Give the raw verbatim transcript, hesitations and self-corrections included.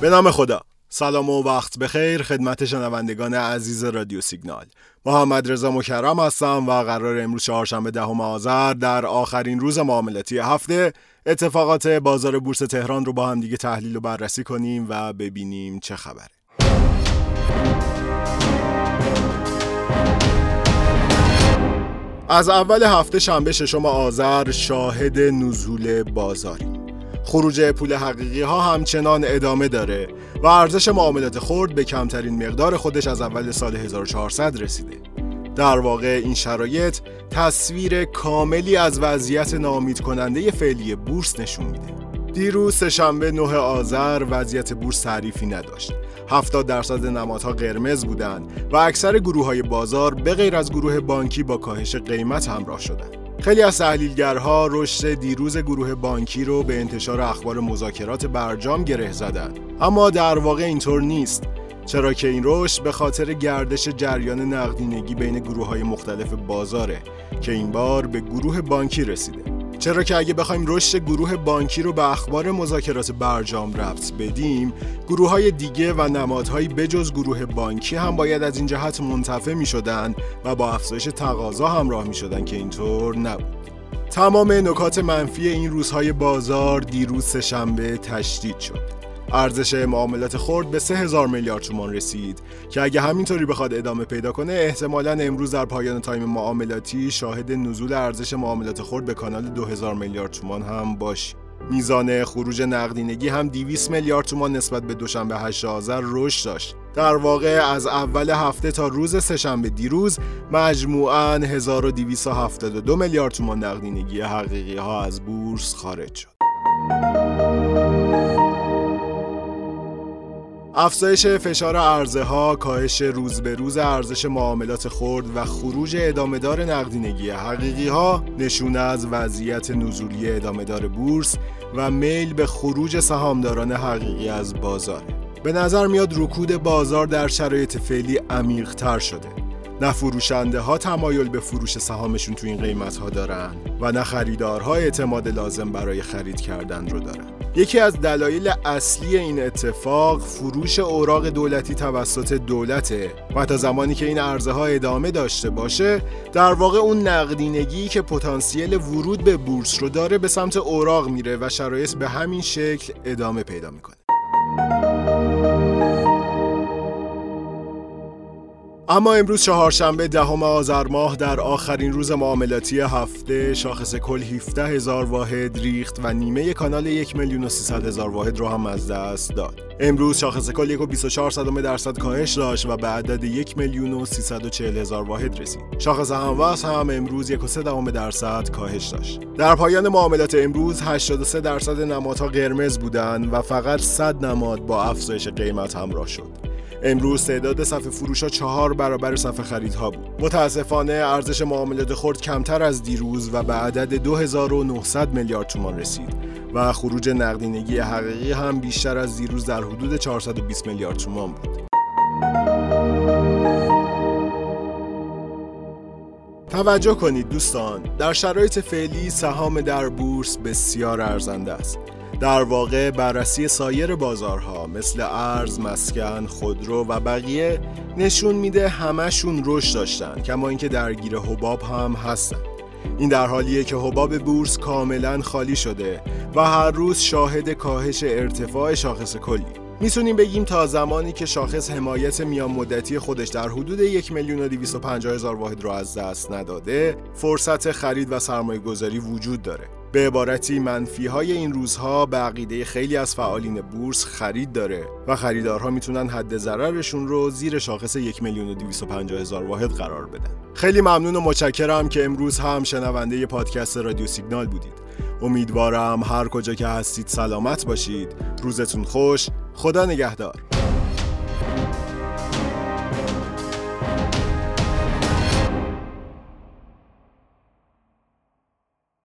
به نام خدا. سلام و وقت بخیر خدمت شنوندگان عزیز رادیو سیگنال. محمد رضا مکرم هستم و قرار امروز چهارشنبه دهم آذر در آخرین روز معاملاتی هفته اتفاقات بازار بورس تهران رو با هم دیگه تحلیل و بررسی کنیم و ببینیم چه خبره. از اول هفته شنبه ششم آذر شاهد نزول بازاریم. خروج پول حقیقی ها همچنان ادامه داره و ارزش معاملات خرد به کمترین مقدار خودش از اول سال هزار و چهارصد رسیده. در واقع این شرایط تصویر کاملی از وضعیت ناامیدکننده فعلی بورس نشون میده. دیروز سه‌شنبه نه آذر وضعیت بورس تعریفی نداشت. هفتاد درصد نمادها قرمز بودند و اکثر گروه‌های بازار به غیر از گروه بانکی با کاهش قیمت همراه شدند. خیلی از تحلیلگرها رشد دیروز گروه بانکی رو به انتشار اخبار مذاکرات برجام گره زدند، اما در واقع اینطور نیست، چرا که این رشد به خاطر گردش جریان نقدینگی بین گروه‌های مختلف بازاره که این بار به گروه بانکی رسیده. چرا که اگه بخوایم رشد گروه بانکی رو به اخبار مذاکرات برجام ربط بدیم، گروه‌های دیگه و نمادهایی بجز گروه بانکی هم باید از این جهت منتفع می‌شدن و با افزایش تقاضا همراه می‌شدن که اینطور نبود. تمام نکات منفی این روزهای بازار دیروز سه‌شنبه تشدید شد. ارزش معاملات خرد به سه هزار میلیارد تومان رسید که اگه همینطوری بخواد ادامه پیدا کنه احتمالاً امروز در پایان تایم معاملاتی شاهد نزول ارزش معاملات خرد به کانال دو هزار میلیارد تومان هم باشه. میزان خروج نقدینگی هم دویست میلیارد تومان نسبت به دوشنبه هشت آذر رشد داشت. در واقع از اول هفته تا روز سه‌شنبه دیروز مجموعاً هزار و دویست و هفتاد و دو میلیارد تومان نقدینگی حقیقی ها از بورس خارج شد. افزایش فشار ارزها، کاهش روز به روز ارزش معاملات خرد و خروج ادامه‌دار نقدینگی حقیقی‌ها نشونه از وضعیت نزولی ادامه‌دار بورس و میل به خروج سهامداران حقیقی از بازار. به نظر میاد رکود بازار در شرایط فعلی عمیق‌تر شده. نه فروشنده‌ها تمایل به فروش سهامشون تو این قیمت‌ها دارن و نه خریدارها اعتماد لازم برای خرید کردن رو دارن. یکی از دلایل اصلی این اتفاق فروش اوراق دولتی توسط دولته و تا زمانی که این عرضه‌ها ادامه داشته باشه در واقع اون نقدینگی که پتانسیل ورود به بورس رو داره به سمت اوراق میره و شرایط به همین شکل ادامه پیدا میکنه. اما امروز چهارشنبه دهم آذر ماه در آخرین روز معاملاتی هفته شاخص کل هفده هزار واحد ریخت و نیمه کانال یک میلیون و سیصد هزار واحد رو هم از دست داد. امروز شاخص کل یک و بیست و چهار صدم درصد کاهش داشت و به عدد یک میلیون و سیصد و چهل هزار واحد رسید. شاخص هم‌وزن هم امروز یک و سه دهم درصد کاهش داشت. در پایان معاملات امروز هشتاد و سه درصد نمادها قرمز بودند و فقط صد نماد با افزایش قیمت همراه شد. امروز تعداد صف فروش‌ها چهار برابر صف خریدها بود. متأسفانه ارزش معاملات خرد کمتر از دیروز و به عدد دو هزار و نهصد میلیارد تومان رسید و خروج نقدینگی حقیقی هم بیشتر از دیروز در حدود چهارصد و بیست میلیارد تومان بود. توجه کنید دوستان، در شرایط فعلی سهام در بورس بسیار ارزنده است. در واقع بررسی سایر بازارها مثل ارز، مسکن، خودرو و بقیه نشون میده همشون رشد داشتن، کما اینکه درگیر حباب هم هستن. این در حالیه که حباب بورس کاملا خالی شده و هر روز شاهد کاهش ارتفاع شاخص کلی. میتونیم بگیم تا زمانی که شاخص حمایت میان مدتی خودش در حدود یک میلیون و دویست و پنجاه هزار واحد رو از دست نداده، فرصت خرید و سرمایه گذاری وجود داره. به عبارتی منفی‌های این روزها به عقیده خیلی از فعالین بورس خرید داره و خریدارها میتونن حد ضررشون رو زیر شاخص یک میلیون و دویست و پنجاه هزار واحد قرار بدن. خیلی ممنون و متشکرم که امروز هم شنونده پادکست رادیو سیگنال بودید. امیدوارم هر کجا که هستید سلامت باشید. روزتون خوش. خدا نگهدار.